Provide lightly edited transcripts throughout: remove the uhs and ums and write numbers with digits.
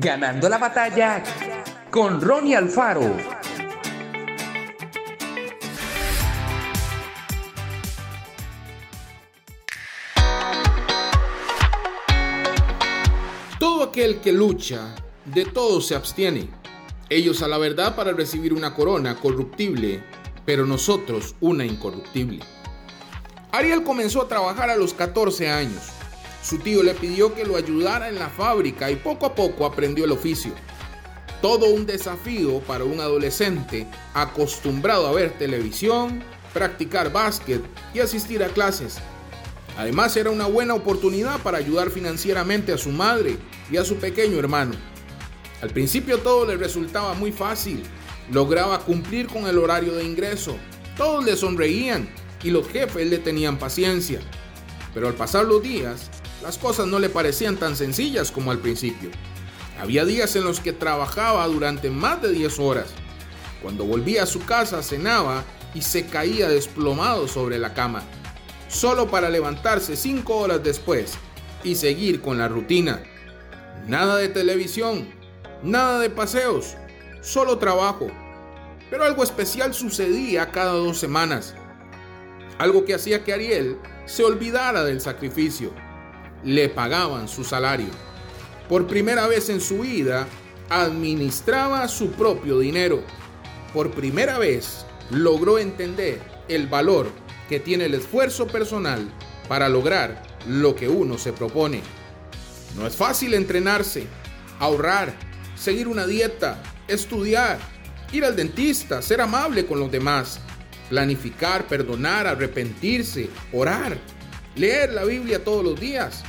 Ganando la batalla con Ronnie Alfaro. Todo aquel que lucha, de todo se abstiene. Ellos a la verdad para recibir una corona corruptible, pero nosotros una incorruptible. Ariel comenzó a trabajar a los 14 años. Su tío le pidió que lo ayudara en la fábrica y poco a poco aprendió el oficio. Todo un desafío para un adolescente acostumbrado a ver televisión, practicar básquet y asistir a clases. Además, era una buena oportunidad para ayudar financieramente a su madre y a su pequeño hermano. Al principio todo le resultaba muy fácil. Lograba cumplir con el horario de ingreso. Todos le sonreían y los jefes le tenían paciencia. Pero al pasar los días, las cosas no le parecían tan sencillas como al principio. Había días en los que trabajaba durante más de 10 horas. Cuando volvía a su casa, cenaba y se caía desplomado sobre la cama, solo para levantarse 5 horas después y seguir con la rutina. Nada de televisión, nada de paseos, solo trabajo. Pero algo especial sucedía cada 2 semanas. Algo que hacía que Ariel se olvidara del sacrificio. Le pagaban su salario. Por primera vez en su vida, administraba su propio dinero. Por primera vez, logró entender el valor que tiene el esfuerzo personal para lograr lo que uno se propone. No es fácil entrenarse, ahorrar, seguir una dieta, estudiar, ir al dentista, ser amable con los demás, planificar, perdonar, arrepentirse, orar, leer la Biblia todos los días.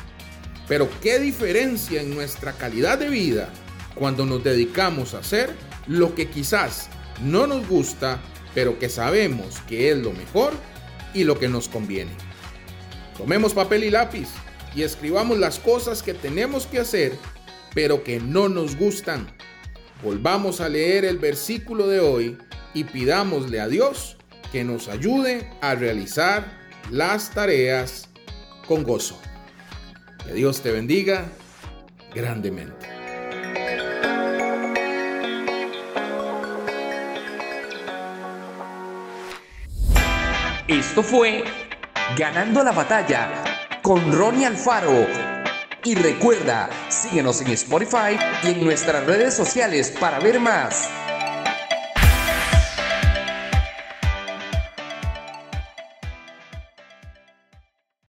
Pero qué diferencia en nuestra calidad de vida cuando nos dedicamos a hacer lo que quizás no nos gusta, pero que sabemos que es lo mejor y lo que nos conviene. Tomemos papel y lápiz y escribamos las cosas que tenemos que hacer, pero que no nos gustan. Volvamos a leer el versículo de hoy y pidámosle a Dios que nos ayude a realizar las tareas con gozo. Que Dios te bendiga grandemente. Esto fue Ganando la Batalla con Ronnie Alfaro. Y recuerda, síguenos en Spotify y en nuestras redes sociales para ver más.